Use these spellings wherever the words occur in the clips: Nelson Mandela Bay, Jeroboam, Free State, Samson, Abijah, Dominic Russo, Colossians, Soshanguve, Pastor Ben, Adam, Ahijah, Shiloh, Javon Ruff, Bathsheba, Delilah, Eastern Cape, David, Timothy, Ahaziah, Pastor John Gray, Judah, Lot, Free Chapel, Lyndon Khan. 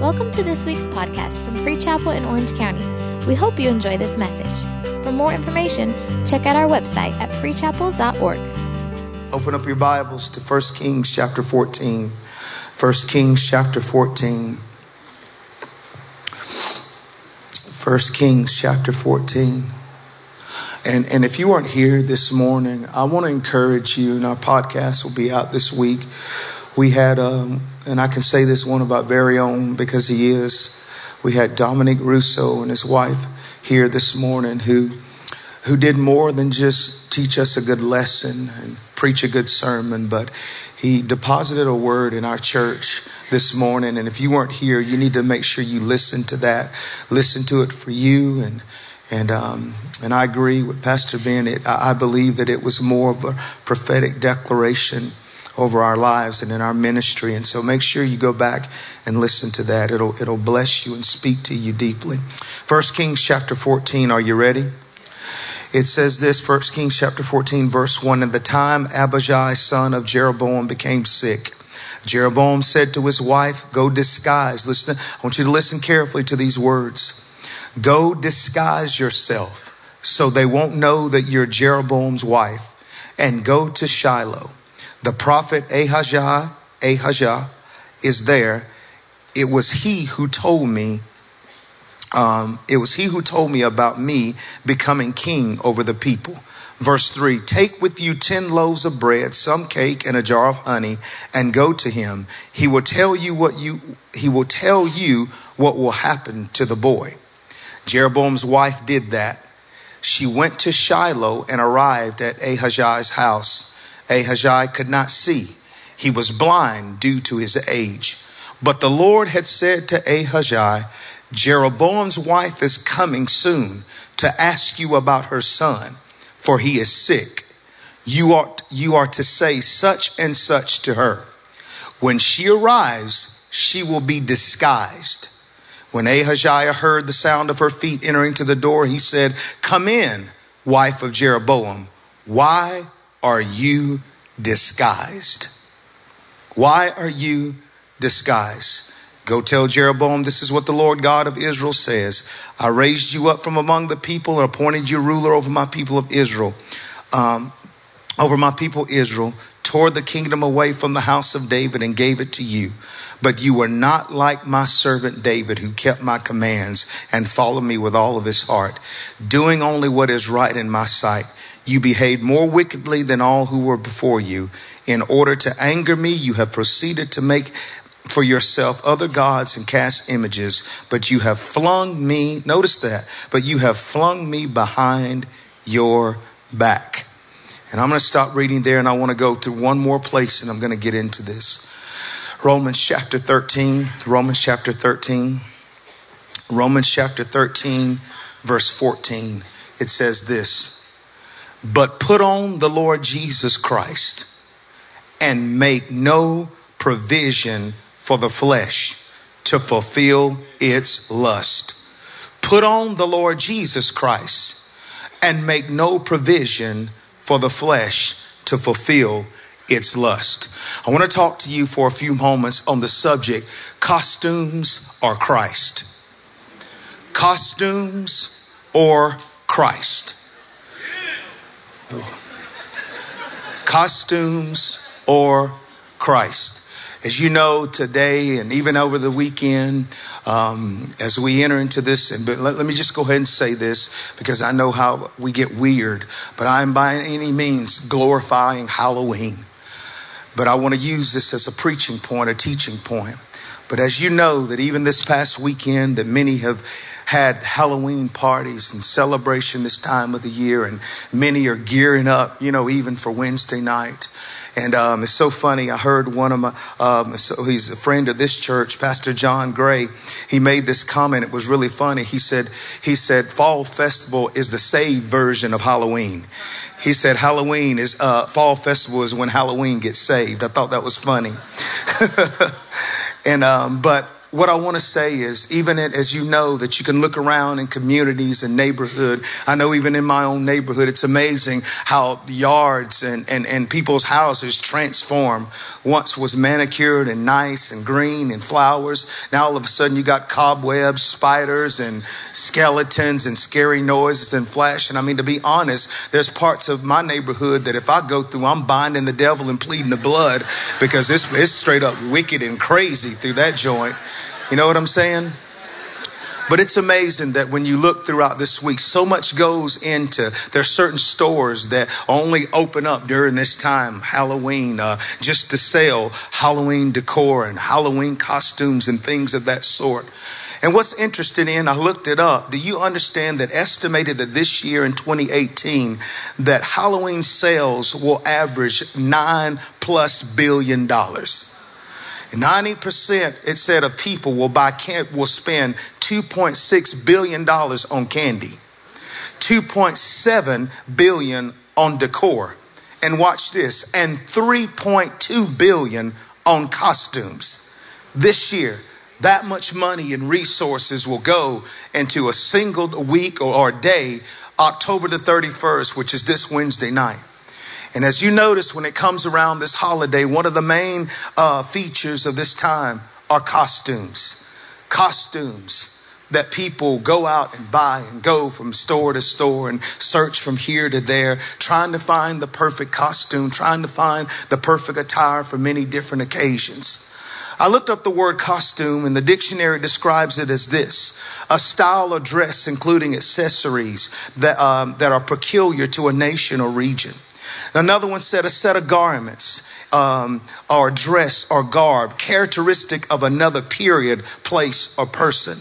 Welcome to this week's podcast from Free Chapel in Orange County. We hope you enjoy this message. For more information, check out our website at freechapel.org. Open up your Bibles to 1 Kings chapter 14. 1 Kings chapter 14. 1 Kings chapter 14. And if you aren't here this morning, I want to encourage you, and our podcast will be out this week. We had, and I can say this, one of our very own, because he is, we had Dominic Russo and his wife here this morning who did more than just teach us a good lesson and preach a good sermon, but he deposited a word in our church this morning. And if you weren't here, you need to make sure you listen to that, listen to it for you. And I agree with Pastor Ben. I believe that it was more of a prophetic declaration over our lives and in our ministry. And so make sure you go back and listen to that. It'll bless you and speak to you deeply. 1 Kings chapter 14. Are you ready? It says this, 1 Kings chapter 14, verse 1. In the time Abijah, son of Jeroboam, became sick, Jeroboam said to his wife, go disguise. Listen, I want you to listen carefully to these words. Go disguise yourself so they won't know that you're Jeroboam's wife, and go to Shiloh. The prophet Ahijah is there. It was he who told me. About me becoming king over the people. Verse 3, take with you 10 loaves of bread, some cake, and a jar of honey, and go to him. He will tell you what will happen to the boy. Jeroboam's wife did that. She went to Shiloh and arrived at Ahijah's house. Ahijah could not see. He was blind due to his age. But the Lord had said to Ahijah, Jeroboam's wife is coming soon to ask you about her son, for he is sick. You are to say such and such to her. When she arrives, she will be disguised. When Ahaziah heard the sound of her feet entering to the door, he said, come in, wife of Jeroboam. Why are you disguised? Why are you disguised? Go tell Jeroboam, this is what the Lord God of Israel says. I raised you up from among the people and appointed you ruler over my people of Israel, tore the kingdom away from the house of David and gave it to you. But you were not like my servant David, who kept my commands and followed me with all of his heart, doing only what is right in my sight. You behaved more wickedly than all who were before you. In order to anger me, you have proceeded to make for yourself other gods and cast images, but you have flung me, notice that, but you have flung me behind your back. And I'm going to stop reading there, and I want to go through one more place, and I'm going to get into this. Romans chapter 13, verse 14. It says this, but put on the Lord Jesus Christ and make no provision for the flesh to fulfill its lust. Put on the Lord Jesus Christ and make no provision for the flesh to fulfill its lust. I want to talk to you for a few moments on the subject, costumes or Christ. Costumes or Christ. Costumes or Christ. As you know, today and even over the weekend, as we enter into this, and let me just go ahead and say this, because I know how we get weird, but I'm by any means glorifying Halloween. But I want to use this as a preaching point, a teaching point. But as you know, that even this past weekend, that many have had Halloween parties and celebration this time of the year, and many are gearing up, even for Wednesday night. And it's so funny. I heard one of my, he's a friend of this church, Pastor John Gray. He made this comment. It was really funny. He said, Fall Festival is the saved version of Halloween. He said, Fall Festival is when Halloween gets saved. I thought that was funny. And, but what I want to say is, even as you know, that you can look around in communities and neighborhood. I know even in my own neighborhood, it's amazing how the yards and people's houses transform. Once was manicured and nice and green and flowers. Now all of a sudden you got cobwebs, spiders and skeletons and scary noises and flashing. I mean, to be honest, there's parts of my neighborhood that if I go through, I'm binding the devil and pleading the blood because it's straight up wicked and crazy through that joint. You know what I'm saying? But it's amazing that when you look throughout this week, so much goes into, there are certain stores that only open up during this time, Halloween, just to sell Halloween decor and Halloween costumes and things of that sort. And what's interesting in, I looked it up. Do you understand that estimated that this year in 2018, that Halloween sales will average $9+ billion? 90%, it said, of people will spend $2.6 billion on candy, $2.7 billion on decor, and watch this, and $3.2 billion on costumes. This year, that much money and resources will go into a single week or day, October the 31st, which is this Wednesday night. And as you notice, when it comes around this holiday, one of the main features of this time are costumes. Costumes that people go out and buy and go from store to store and search from here to there, trying to find the perfect costume, trying to find the perfect attire for many different occasions. I looked up the word costume, and the dictionary describes it as this: a style or dress including accessories that are peculiar to a nation or region. Another one said a set of garments or dress or garb, characteristic of another period, place, or person.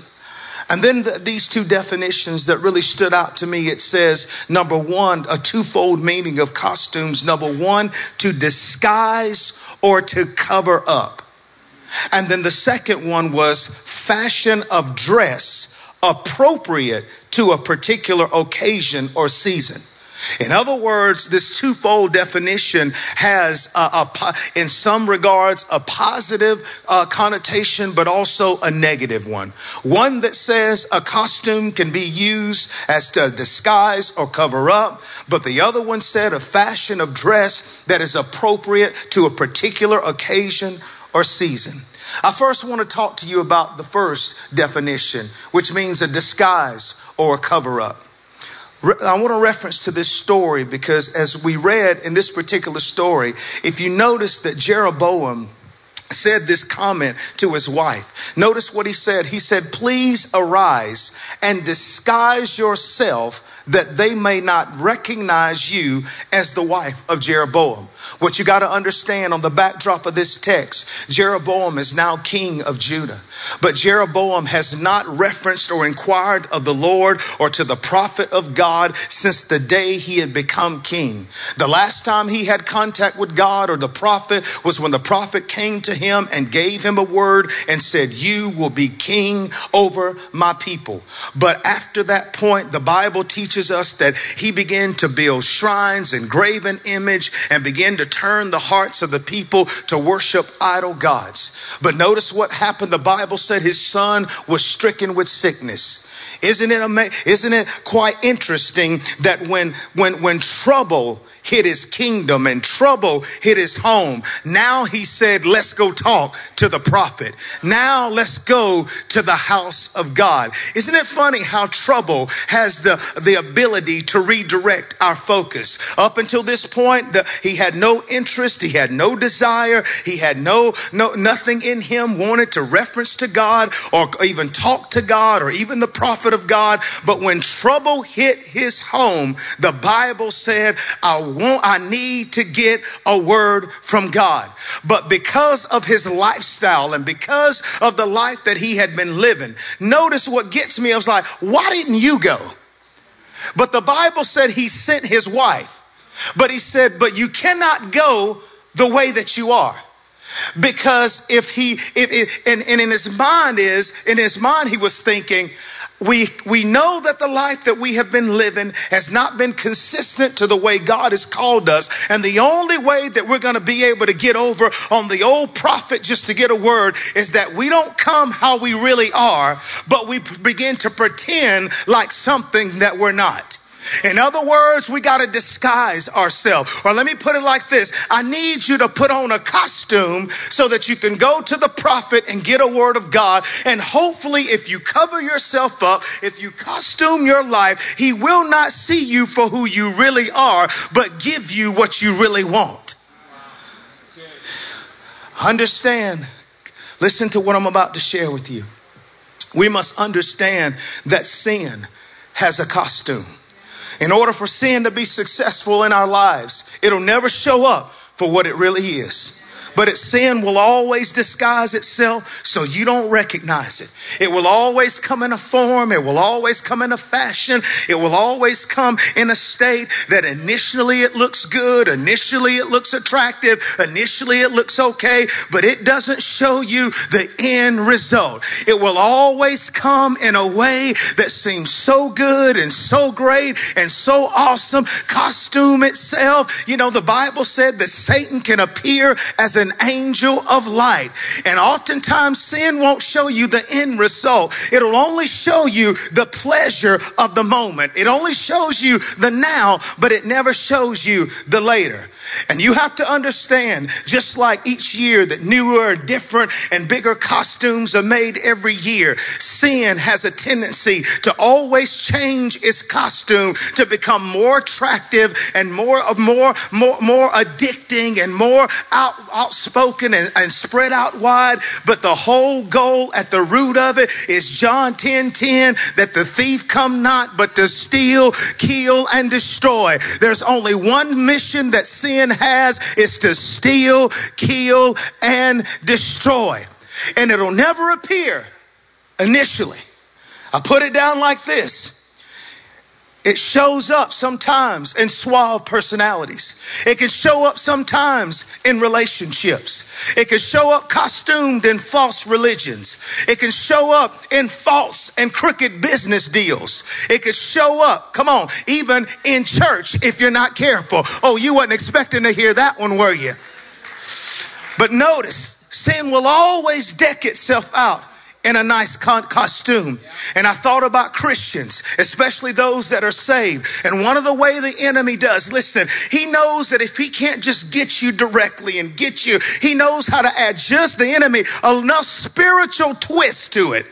And then these two definitions that really stood out to me, it says, number one, a twofold meaning of costumes. Number one, to disguise or to cover up. And then the second one was fashion of dress appropriate to a particular occasion or season. In other words, this twofold definition has, in some regards, a positive connotation, but also a negative one. One that says a costume can be used as to disguise or cover up, but the other one said a fashion of dress that is appropriate to a particular occasion or season. I first want to talk to you about the first definition, which means a disguise or a cover up. I want to reference to this story because as we read in this particular story, if you notice that Jeroboam said this comment to his wife, notice what he said. He said, "Please arise and disguise yourself that they may not recognize you as the wife of Jeroboam." What you got to understand on the backdrop of this text, Jeroboam is now king of Judah. But Jeroboam has not referenced or inquired of the Lord or to the prophet of God since the day he had become king. The last time he had contact with God or the prophet was when the prophet came to him and gave him a word and said, "You will be king over my people." But after that point, the Bible teaches us that he began to build shrines and graven image and began to turn the hearts of the people to worship idol gods. But notice what happened. The Bible said his son was stricken with sickness. Isn't it quite interesting that when trouble hit his kingdom and trouble hit his home, now he said, "Let's go talk to the prophet. Now let's go to the house of God." Isn't it funny how trouble has the ability to redirect our focus? Up until this point, he had no interest. He had no desire. He had nothing in him wanted to reference to God or even talk to God or even the prophet of God. But when trouble hit his home, the Bible said, I need to get a word from God. But because of his lifestyle and because of the life that he had been living, notice what gets me. I was like, why didn't you go? But the Bible said he sent his wife. But he said, but you cannot go the way that you are. Because if he, in his mind he was thinking, We know that the life that we have been living has not been consistent to the way God has called us. And the only way that we're going to be able to get over on the old prophet just to get a word is that we don't come how we really are, but we begin to pretend like something that we're not. In other words, we got to disguise ourselves. Or let me put it like this. I need you to put on a costume so that you can go to the prophet and get a word of God. And hopefully if you cover yourself up, if you costume your life, he will not see you for who you really are, but give you what you really want. Understand. Listen to what I'm about to share with you. We must understand that sin has a costume. In order for sin to be successful in our lives, it'll never show up for what it really is. But its sin will always disguise itself so you don't recognize it. It will always come in a form. It will always come in a fashion. It will always come in a state that initially it looks good. Initially it looks attractive. Initially it looks okay. But it doesn't show you the end result. It will always come in a way that seems so good and so great and so awesome. Costume itself. You know, the Bible said that Satan can appear as an angel of light. And oftentimes sin won't show you the end result. It'll only show you the pleasure of the moment. It only shows you the now, but it never shows you the later. And you have to understand, just like each year that newer, different, and bigger costumes are made every year, sin has a tendency to always change its costume to become more attractive and more addicting and more outspoken and spread out wide. But the whole goal at the root of it is John 10:10, that the thief come not but to steal, kill, and destroy. There's only one mission that sin has, is to steal, kill, and destroy. And it'll never appear initially. I put it down like this. It shows up sometimes in suave personalities. It can show up sometimes in relationships. It can show up costumed in false religions. It can show up in false and crooked business deals. It could show up, come on, even in church if you're not careful. Oh, you wasn't expecting to hear that one, were you? But notice, sin will always deck itself out in a nice costume. And I thought about Christians, especially those that are saved. And one of the way the enemy does, listen, he knows that if he can't just get you directly and get you, he knows how to add just the enemy enough spiritual twist to it.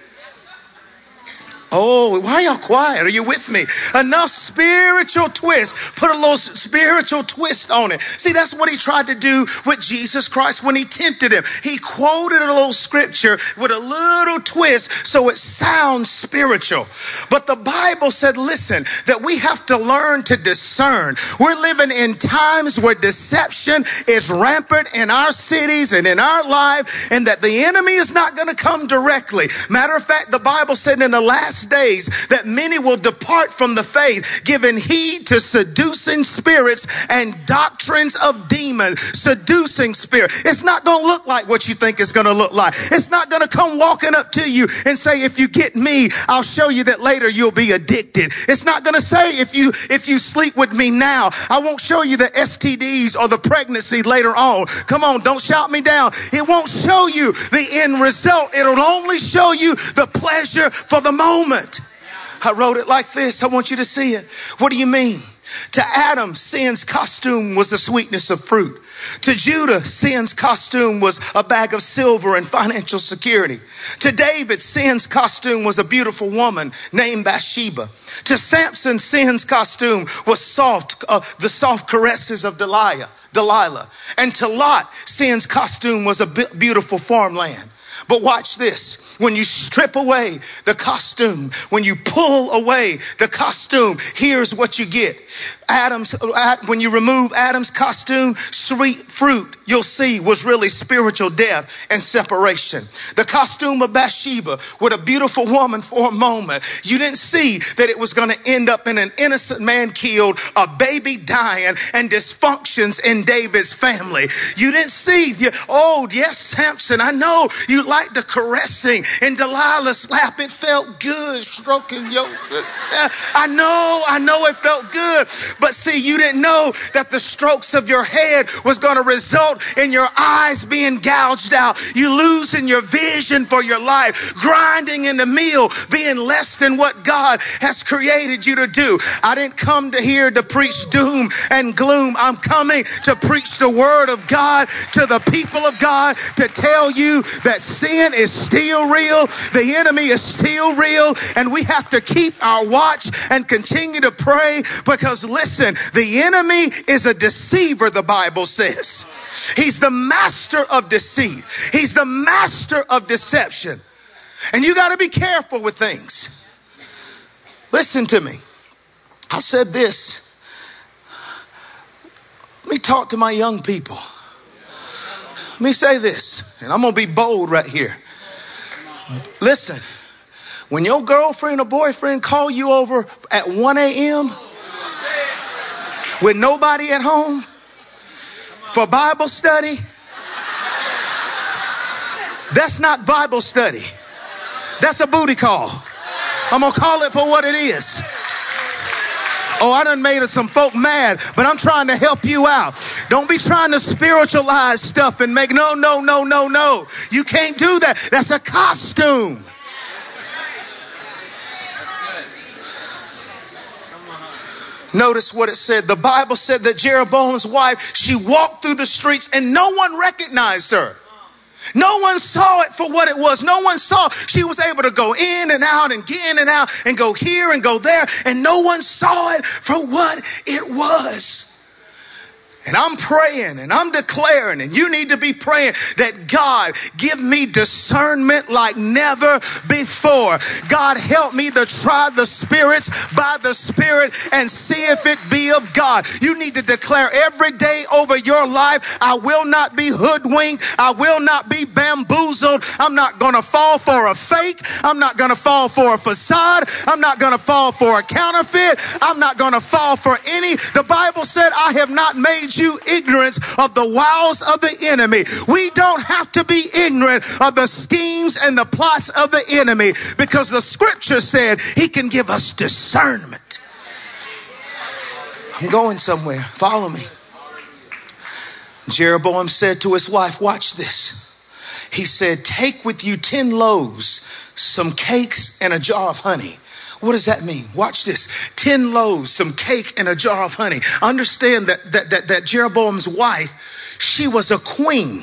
Oh, why are y'all quiet? Are you with me? Enough spiritual twist. Put a little spiritual twist on it. See, that's what he tried to do with Jesus Christ when he tempted him. He quoted a little scripture with a little twist so it sounds spiritual. But the Bible said, listen, that we have to learn to discern. We're living in times where deception is rampant in our cities and in our life, and that the enemy is not going to come directly. Matter of fact, the Bible said in the last days that many will depart from the faith, giving heed to seducing spirits and doctrines of demons. Seducing spirit. It's not going to look like what you think it's going to look like. It's not going to come walking up to you and say, if you get me, I'll show you that later you'll be addicted. It's not going to say, if you sleep with me now, I won't show you the STDs or the pregnancy later on. Come on, don't shout me down. It won't show you the end result. It'll only show you the pleasure for the moment. I wrote it like this. I want you to see it. What do you mean? To Adam, sin's costume was the sweetness of fruit. To Judah, sin's costume was a bag of silver and financial security. To David, sin's costume was a beautiful woman named Bathsheba. To Samson, sin's costume was the soft caresses of Delilah. And to Lot, sin's costume was a beautiful farmland. But watch this. When you strip away the costume, when you pull away the costume, here's what you get. When you remove Adam's costume, sweet fruit you'll see was really spiritual death and separation. The costume of Bathsheba with a beautiful woman for a moment. You didn't see that it was going to end up in an innocent man killed, a baby dying, and dysfunctions in David's family. You didn't see, oh, yes, Samson, I know you like the caressing and Delilah's lap. It felt good stroking your... I know it felt good. But see, you didn't know that the strokes of your head was going to result in your eyes being gouged out, you losing your vision for your life, grinding in the meal, being less than what God has created you to do. I didn't come to here to preach doom and gloom. I'm coming to preach the word of God to the people of God, to tell you that sin is still real, the enemy is still real, and we have to keep our watch and continue to pray, because listen, the enemy is a deceiver, the Bible says. He's the master of deceit. He's the master of deception. And you got to be careful with things. Listen to me. I said this. Let me talk to my young people. Let me say this, and I'm going to be bold right here. Listen, when your girlfriend or boyfriend call you over at 1 a.m. with nobody at home, for Bible study, that's not Bible study. That's a booty call. I'm going to call it for what it is. Oh, I done made some folk mad, but I'm trying to help you out. Don't be trying to spiritualize stuff and make, no. You can't do that. That's a costume. Notice what it said. The Bible said that Jeroboam's wife, she walked through the streets and no one recognized her. No one saw it for what it was. No one saw. She was able to go in and out and get in and out and go here and go there. And no one saw it for what it was. And I'm praying and I'm declaring, and you need to be praying, that God, give me discernment like never before. God, help me to try the spirits by the Spirit and see if it be of God. You need to declare every day over your life, I will not be hoodwinked. I will not be bamboozled. I'm not going to fall for a fake. I'm not going to fall for a facade. I'm not going to fall for a counterfeit. I'm not going to fall for any. The Bible said, I have not made you ignorant of the wiles of the enemy. We don't have to be ignorant of the schemes and the plots of the enemy, because the scripture said he can give us discernment. I'm going somewhere. Follow me. Jeroboam said to his wife, watch this. He said, take with you 10 loaves, some cakes, and a jar of honey. What does that mean? Watch this. 10 loaves, some cake, and a jar of honey. Understand that Jeroboam's wife, she was a queen.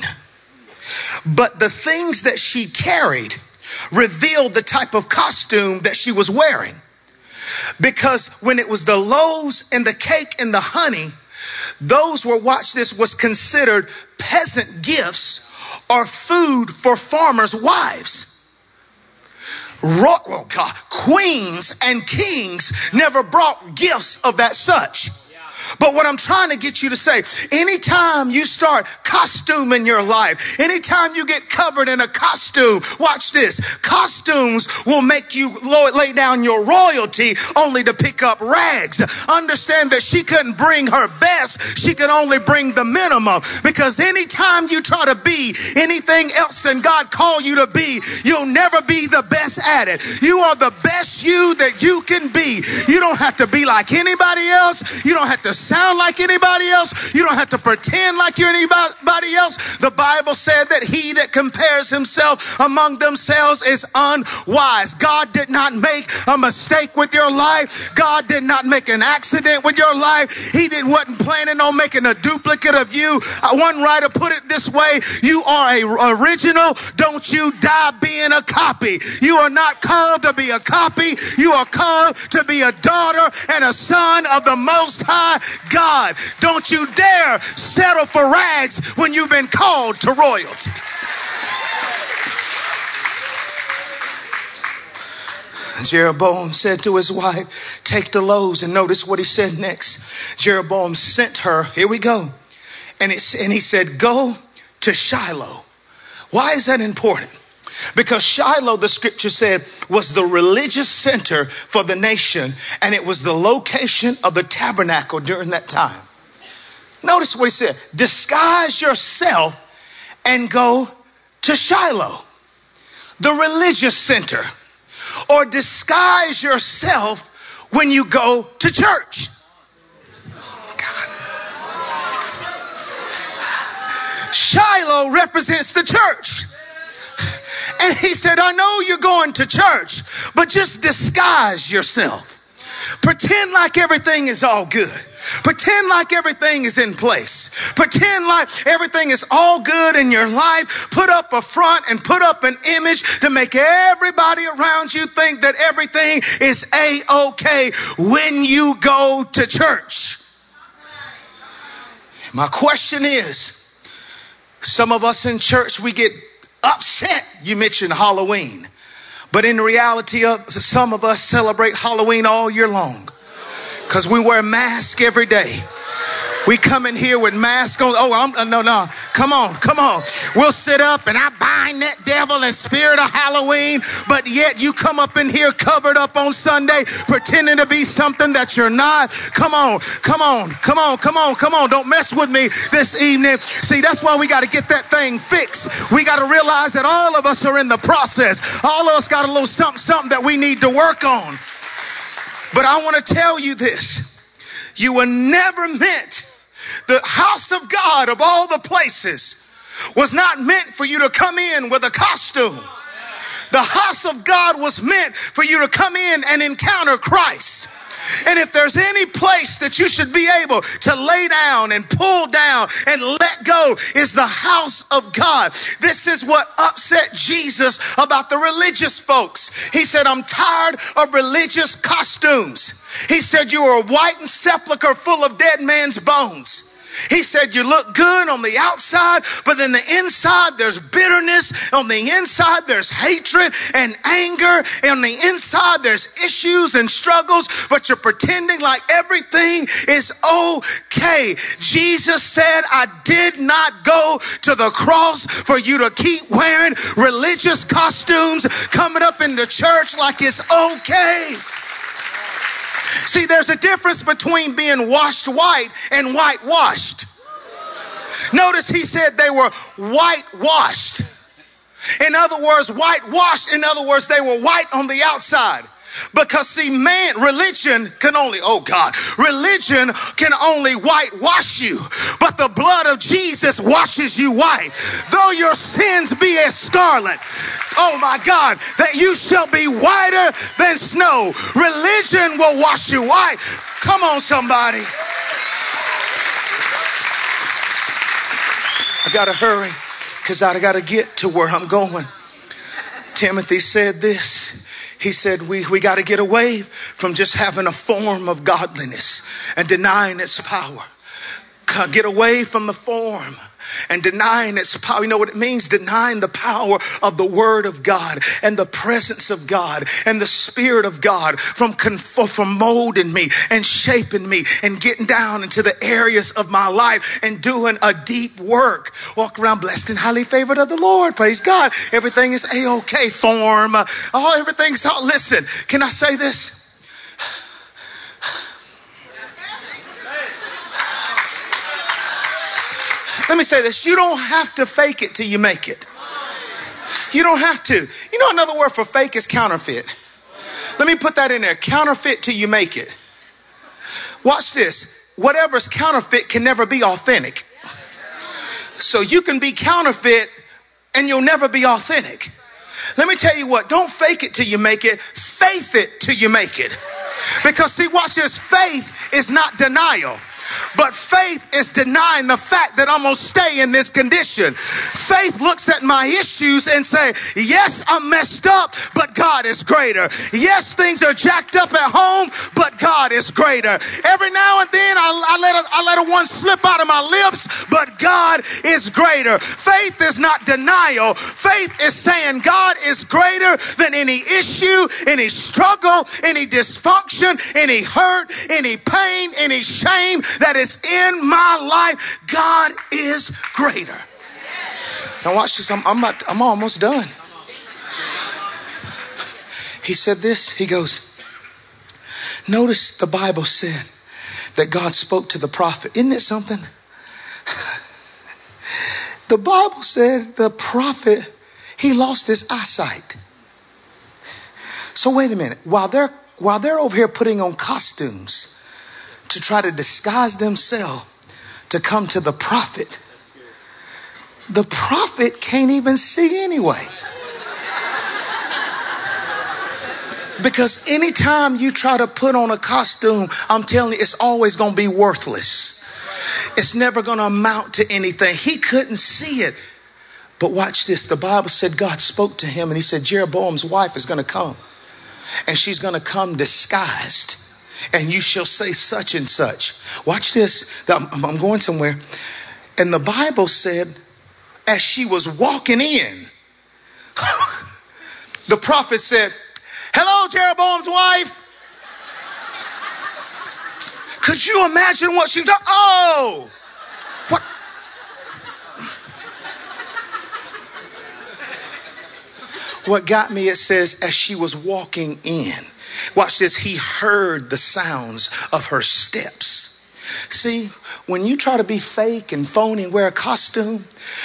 But the things that she carried revealed the type of costume that she was wearing. Because when it was the loaves and the cake and the honey, those were, watch this, was considered peasant gifts or food for farmers' wives. Royal queens and kings never brought gifts of that such. But what I'm trying to get you to say, anytime you start costuming your life, anytime you get covered in a costume, watch this, costumes will make you lay down your royalty only to pick up rags. Understand that she couldn't bring her best. She could only bring the minimum, because anytime you try to be anything else than God called you to be, you'll never be the best at it. You are the best you that you can be. You don't have to be like anybody else. You don't have to sound like anybody else. You don't have to pretend like you're anybody else. The Bible said that he that compares himself among themselves is unwise. God did not make a mistake with your life. God did not make an accident with your life. He wasn't planning on making a duplicate of you. One writer put it this way: you are an original. Don't you die being a copy. You are not called to be a copy. You are called to be a daughter and a son of the Most High God. Don't you dare settle for rags when you've been called to royalty. Jeroboam said to his wife, take the loaves, and notice what he said next. Jeroboam sent her, here we go, and he said, go to Shiloh. Why is that important? Because Shiloh, the scripture said, was the religious center for the nation, and it was the location of the tabernacle during that time. Notice what he said, disguise yourself and go to Shiloh, the religious center, or disguise yourself when you go to church. God. Shiloh represents the church. And he said, I know you're going to church, but just disguise yourself. Pretend like everything is all good. Pretend like everything is in place. Pretend like everything is all good in your life. Put up a front and put up an image to make everybody around you think that everything is a-okay when you go to church. My question is, some of us in church, we get upset you mentioned Halloween, but in reality, some of us celebrate Halloween all year long because we wear masks every day. We come in here with masks on. Come on. We'll sit up and I bind that devil and spirit of Halloween, but yet you come up in here covered up on Sunday, pretending to be something that you're not. Come on. Don't mess with me this evening. See, that's why we got to get that thing fixed. We got to realize that all of us are in the process. All of us got a little something that we need to work on. But I want to tell you this. You were never meant. The house of God, of all the places, was not meant for you to come in with a costume. The house of God was meant for you to come in and encounter Christ. And if there's any place that you should be able to lay down and pull down and let go, is the house of God. This is what upset Jesus about the religious folks. He said, I'm tired of religious costumes. He said, you are a whitened sepulcher full of dead man's bones. He said, you look good on the outside, but on the inside, there's bitterness. On the inside, there's hatred and anger. On the inside, there's issues and struggles, but you're pretending like everything is okay. Jesus said, I did not go to the cross for you to keep wearing religious costumes, coming up into church like it's okay. See, there's a difference between being washed white and whitewashed. Notice he said they were whitewashed. In other words, whitewashed. In other words, they were white on the outside. Because see, religion can only whitewash you. But the blood of Jesus washes you white. Though your sins be as scarlet, oh my God, that you shall be whiter than snow. Religion will wash you white. Come on, somebody. I gotta hurry because I gotta get to where I'm going. Timothy said this. He said, we got to get away from just having a form of godliness and denying its power. Get away from the form and denying its power. You know what it means? Denying the power of the word of God and the presence of God and the spirit of God from molding me and shaping me and getting down into the areas of my life and doing a deep work. Walk around blessed and highly favored of the Lord. Praise God. Everything is A-okay. Form. Oh, everything's all. Listen, can I say this? Let me say this. You don't have to fake it till you make it. You don't have to. You know, another word for fake is counterfeit. Let me put that in there. Counterfeit till you make it. Watch this. Whatever's counterfeit can never be authentic. So you can be counterfeit and you'll never be authentic. Let me tell you what. Don't fake it till you make it. Faith it till you make it. Because see, watch this. Faith is not denial. But faith is denying the fact that I'm going to stay in this condition. faith looks at my issues and say, yes, I'm messed up, but God is greater. Yes, things are jacked up at home, but God is greater. Every now and then I let a one slip out of my lips, but God is greater. Faith is not denial. Faith is saying God is greater than any issue, any struggle, any dysfunction, any hurt, any pain, any shame that is in my life. God is greater. Now watch this. I'm almost done. He said this. He goes, notice the Bible said that God spoke to the prophet. Isn't it something? The Bible said the prophet, he lost his eyesight. So wait a minute. While they're over here putting on costumes to try to disguise themselves to come to the prophet, the prophet can't even see anyway. Because anytime you try to put on a costume, I'm telling you, it's always going to be worthless. It's never going to amount to anything. He couldn't see it. But watch this. The Bible said God spoke to him and he said, Jeroboam's wife is going to come and she's going to come disguised and you shall say such and such. Watch this. I'm going somewhere. And the Bible said, as she was walking in, the prophet said, hello, Jeroboam's wife. Could you imagine what she did? Oh, what? What got me, it says, as she was walking in, watch this, he heard the sounds of her steps. See, when you try to be fake and phony and wear a costume,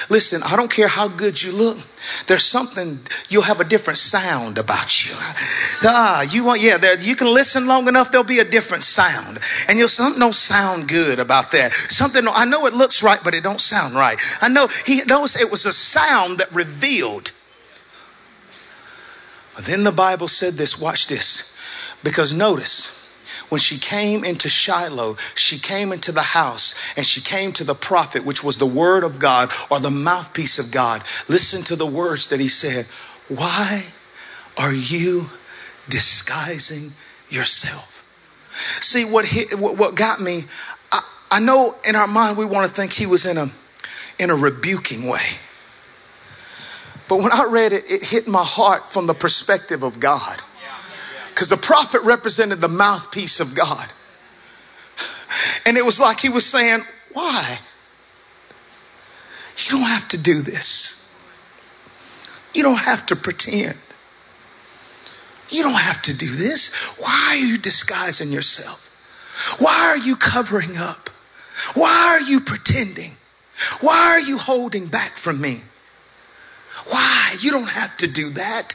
listen, I don't care how good you look. There's something, you'll have a different sound about you. You can listen long enough, there'll be a different sound. And something don't sound good about that. Something, I know it looks right, but it don't sound right. I know he knows it was a sound that revealed. But then the Bible said this, watch this, because notice, when she came into Shiloh, she came into the house and she came to the prophet, which was the word of God or the mouthpiece of God. Listen to the words that he said. Why are you disguising yourself? See, what got me, I know in our mind we want to think he was in a rebuking way. But when I read it, it hit my heart from the perspective of God. Because the prophet represented the mouthpiece of God. And it was like he was saying, why? You don't have to do this. You don't have to pretend. You don't have to do this. Why are you disguising yourself? Why are you covering up? Why are you pretending? Why are you holding back from me? Why? You don't have to do that.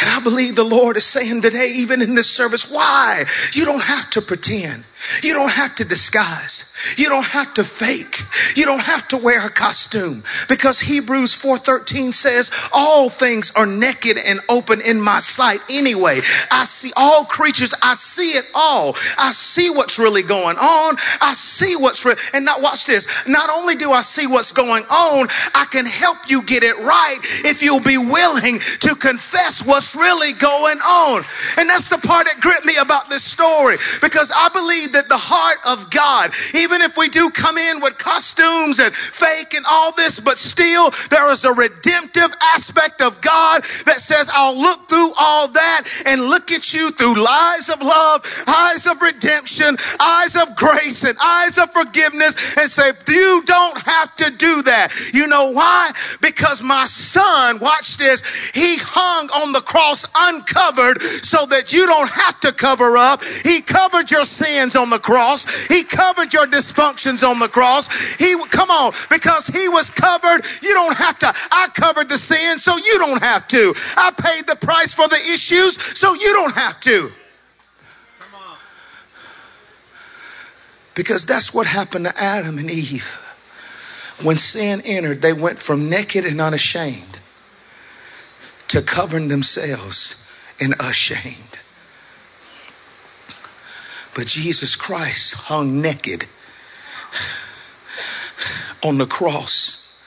And I believe the Lord is saying today, even in this service, why? You don't have to pretend. You don't have to disguise. You don't have to fake. You don't have to wear a costume. Because Hebrews 4:13 says, all things are naked and open in my sight anyway. I see all creatures. I see it all. I see what's really going on. I see what's real. And now watch this. Not only do I see what's going on, I can help you get it right if you'll be willing to confess what's really going on. And that's the part that gripped me about this story. Because I believe that the heart of God, even if we do come in with costumes and fake and all this, but still there is a redemptive aspect of God that says, I'll look through all that and look at you through eyes of love, eyes of redemption, eyes of grace, and eyes of forgiveness, and say, you don't have to do that. You know why? Because my son, watch this, he hung on the cross uncovered so that you don't have to cover up. He covered your sins on the cross. He covered your dysfunctions on the cross. Because he was covered, you don't have to. I covered the sin, so you don't have to. I paid the price for the issues, so you don't have to. Come on. Because that's what happened to Adam and Eve. When sin entered, they went from naked and unashamed to covering themselves and ashamed. But Jesus Christ hung naked on the cross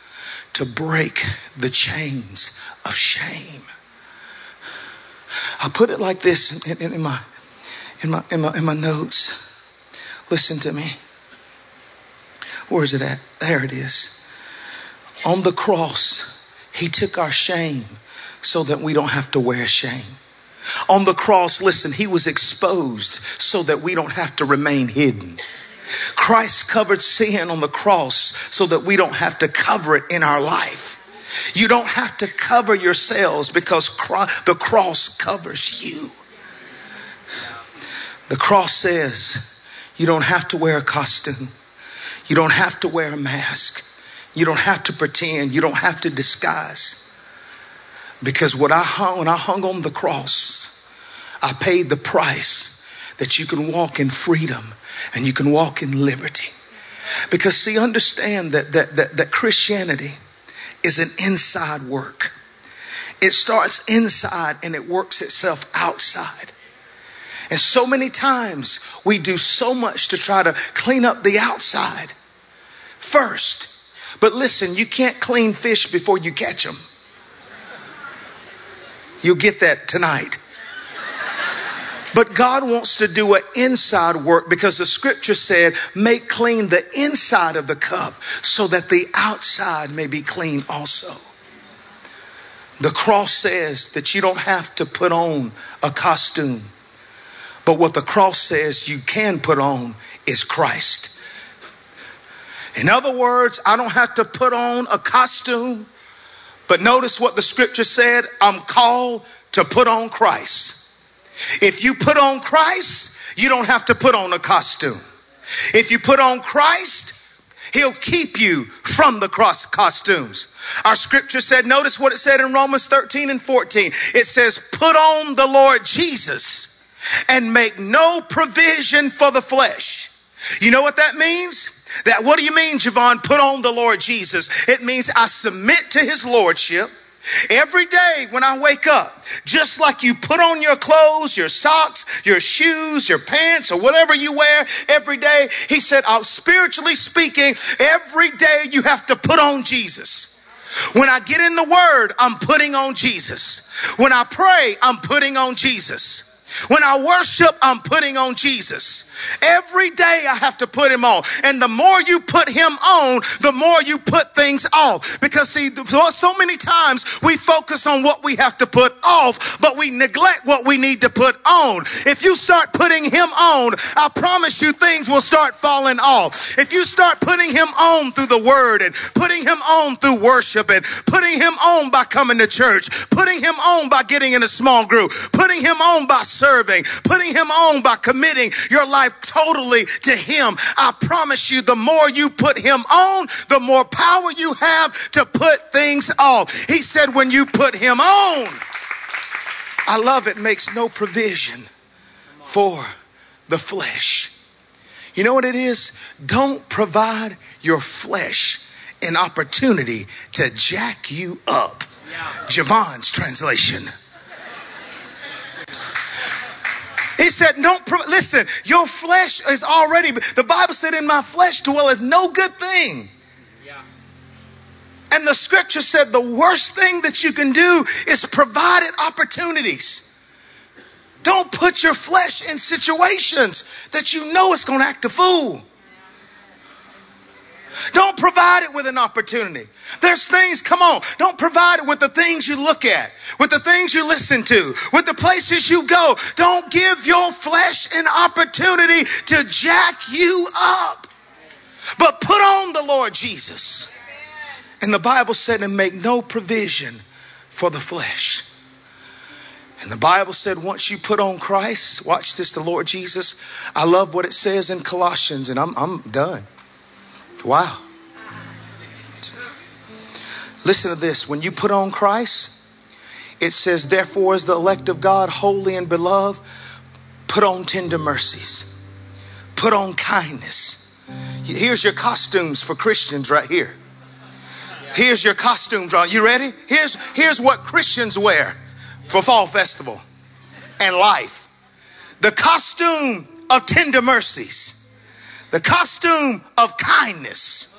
to break the chains of shame. I put it like this in my notes. Listen to me. Where is it at? There it is. On the cross, he took our shame so that we don't have to wear shame. On the cross, listen, he was exposed so that we don't have to remain hidden. Christ covered sin on the cross so that we don't have to cover it in our life. You don't have to cover yourselves because the cross covers you. The cross says you don't have to wear a costume. You don't have to wear a mask. You don't have to pretend. You don't have to disguise. Because when I hung on the cross, I paid the price that you can walk in freedom and you can walk in liberty. Because see, understand that Christianity is an inside work. It starts inside and it works itself outside. And so many times we do so much to try to clean up the outside first. But listen, you can't clean fish before you catch them. You'll get that tonight. But God wants to do an inside work because the scripture said, make clean the inside of the cup so that the outside may be clean also. The cross says that you don't have to put on a costume. But what the cross says you can put on is Christ. In other words, I don't have to put on a costume. But notice what the scripture said. I'm called to put on Christ. If you put on Christ, you don't have to put on a costume. If you put on Christ, he'll keep you from the cross costumes. Our scripture said, notice what it said in Romans 13 and 14. It says, put on the Lord Jesus and make no provision for the flesh. You know what that means? That what do you mean, Javon, put on the Lord Jesus? It means I submit to his lordship. Every day when I wake up, just like you put on your clothes, your socks, your shoes, your pants, or whatever you wear every day, he said, spiritually speaking, every day you have to put on Jesus. When I get in the word, I'm putting on Jesus. When I pray, I'm putting on Jesus. When I worship, I'm putting on Jesus. Every day I have to put him on. And the more you put him on, the more you put things off. Because see, so many times we focus on what we have to put off, but we neglect what we need to put on. If you start putting him on, I promise you things will start falling off. If you start putting him on through the word and putting him on through worship and putting him on by coming to church, putting him on by getting in a small group, putting him on by serving, putting him on by committing your life totally to him. I promise you, the more you put him on, the more power you have to put things off. He said, when you put him on, I love it, makes no provision for the flesh. You know what it is? Don't provide your flesh an opportunity to jack you up. Javon's translation. He said, listen, your flesh is already, the Bible said, in my flesh dwelleth no good thing. Yeah. And the scripture said the worst thing that you can do is provide it opportunities. Don't put your flesh in situations that you know it's going to act a fool. Don't provide it with an opportunity. There's things, come on, don't provide it with the things you look at, with the things you listen to, with the places you go. Don't give your flesh an opportunity to jack you up. But put on the Lord Jesus. And the Bible said, and make no provision for the flesh. And the Bible said, once you put on Christ, watch this, the Lord Jesus. I love what it says in Colossians, and I'm done. Wow. Listen to this. When you put on Christ, it says, therefore, as the elect of God, holy and beloved, put on tender mercies, put on kindness. Here's your costumes for Christians right here. Here's your costumes. You ready? Here's what Christians wear for Fall Festival and life. The costume of tender mercies. The costume of kindness,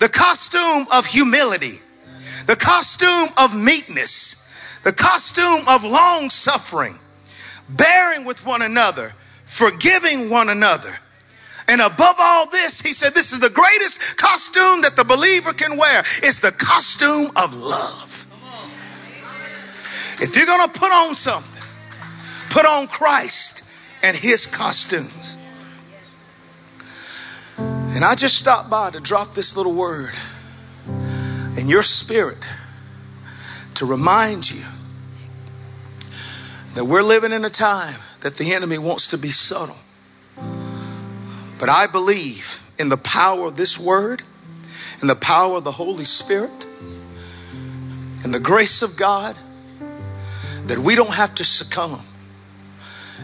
the costume of humility, The costume of meekness. The costume of long suffering. Bearing with one another. Forgiving one another. And above all this, he said, this is the greatest costume that the believer can wear. It's the costume of love. If you're going to put on something, put on Christ and his costumes. And I just stopped by to drop this little word in your spirit to remind you that we're living in a time that the enemy wants to be subtle. But I believe in the power of this word and the power of the Holy Spirit and the grace of God, that we don't have to succumb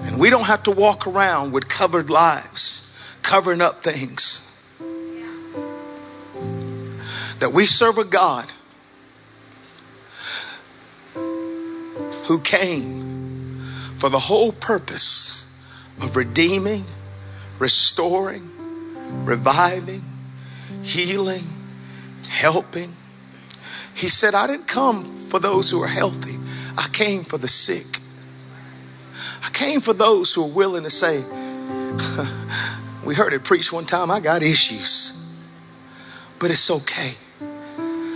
and we don't have to walk around with covered lives, covering up things. That we serve a God who came for the whole purpose of redeeming, restoring, reviving, healing, helping. He said, I didn't come for those who are healthy. I came for the sick. I came for those who are willing to say, we heard it preached one time, I got issues, but it's okay.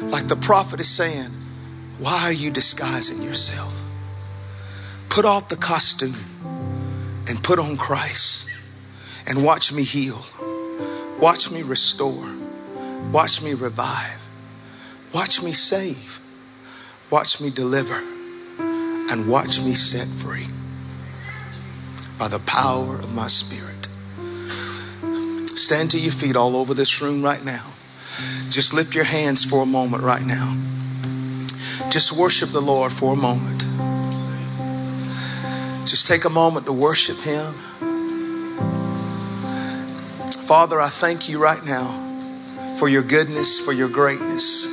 Like the prophet is saying, why are you disguising yourself? Put off the costume and put on Christ. And watch me heal. Watch me restore. Watch me revive. Watch me save. Watch me deliver. And watch me set free by the power of my spirit. Stand to your feet all over this room right now. Just lift your hands for a moment right now. Just worship the Lord for a moment. Just take a moment to worship him. Father, I thank you right now for your goodness, for your greatness.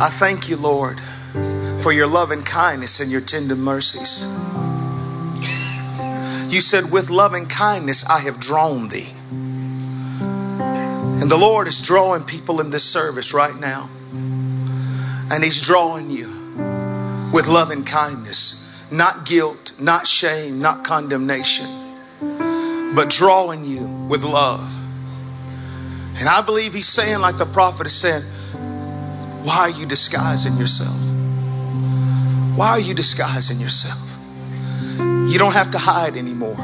I thank you, Lord, for your love and kindness and your tender mercies. You said, with love and kindness, I have drawn thee. And the Lord is drawing people in this service right now. And he's drawing you with love and kindness, not guilt, not shame, not condemnation, but drawing you with love. And I believe he's saying, like the prophet is saying, why are you disguising yourself? Why are you disguising yourself? You don't have to hide anymore.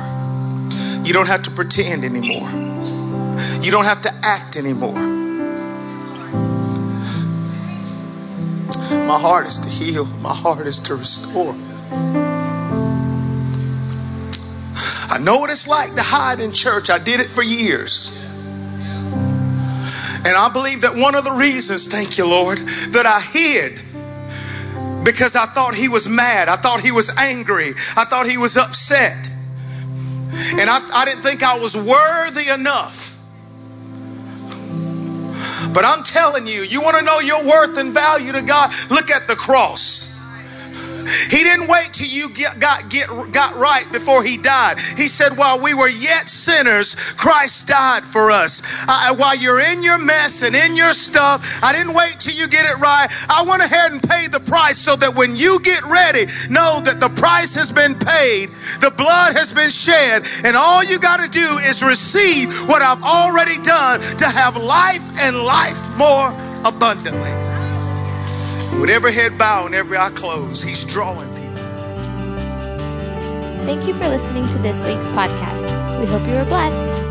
You don't have to pretend anymore. You don't have to act anymore. My heart is to heal. My heart is to restore. I know what it's like to hide in church. I did it for years. And I believe that one of the reasons, thank you, Lord, that I hid, because I thought he was mad. I thought he was angry. I thought he was upset. And I didn't think I was worthy enough. But I'm telling you, you want to know your worth and value to God? Look at the cross. He didn't wait till you got right before he died. He said, while we were yet sinners, Christ died for us. While you're in your mess and in your stuff, I didn't wait till you get it right. I went ahead and paid the price so that when you get ready, know that the price has been paid, the blood has been shed, and all you got to do is receive what I've already done to have life and life more abundantly. With every head bow and every eye closed, he's drawing people. Thank you for listening to this week's podcast. We hope you were blessed.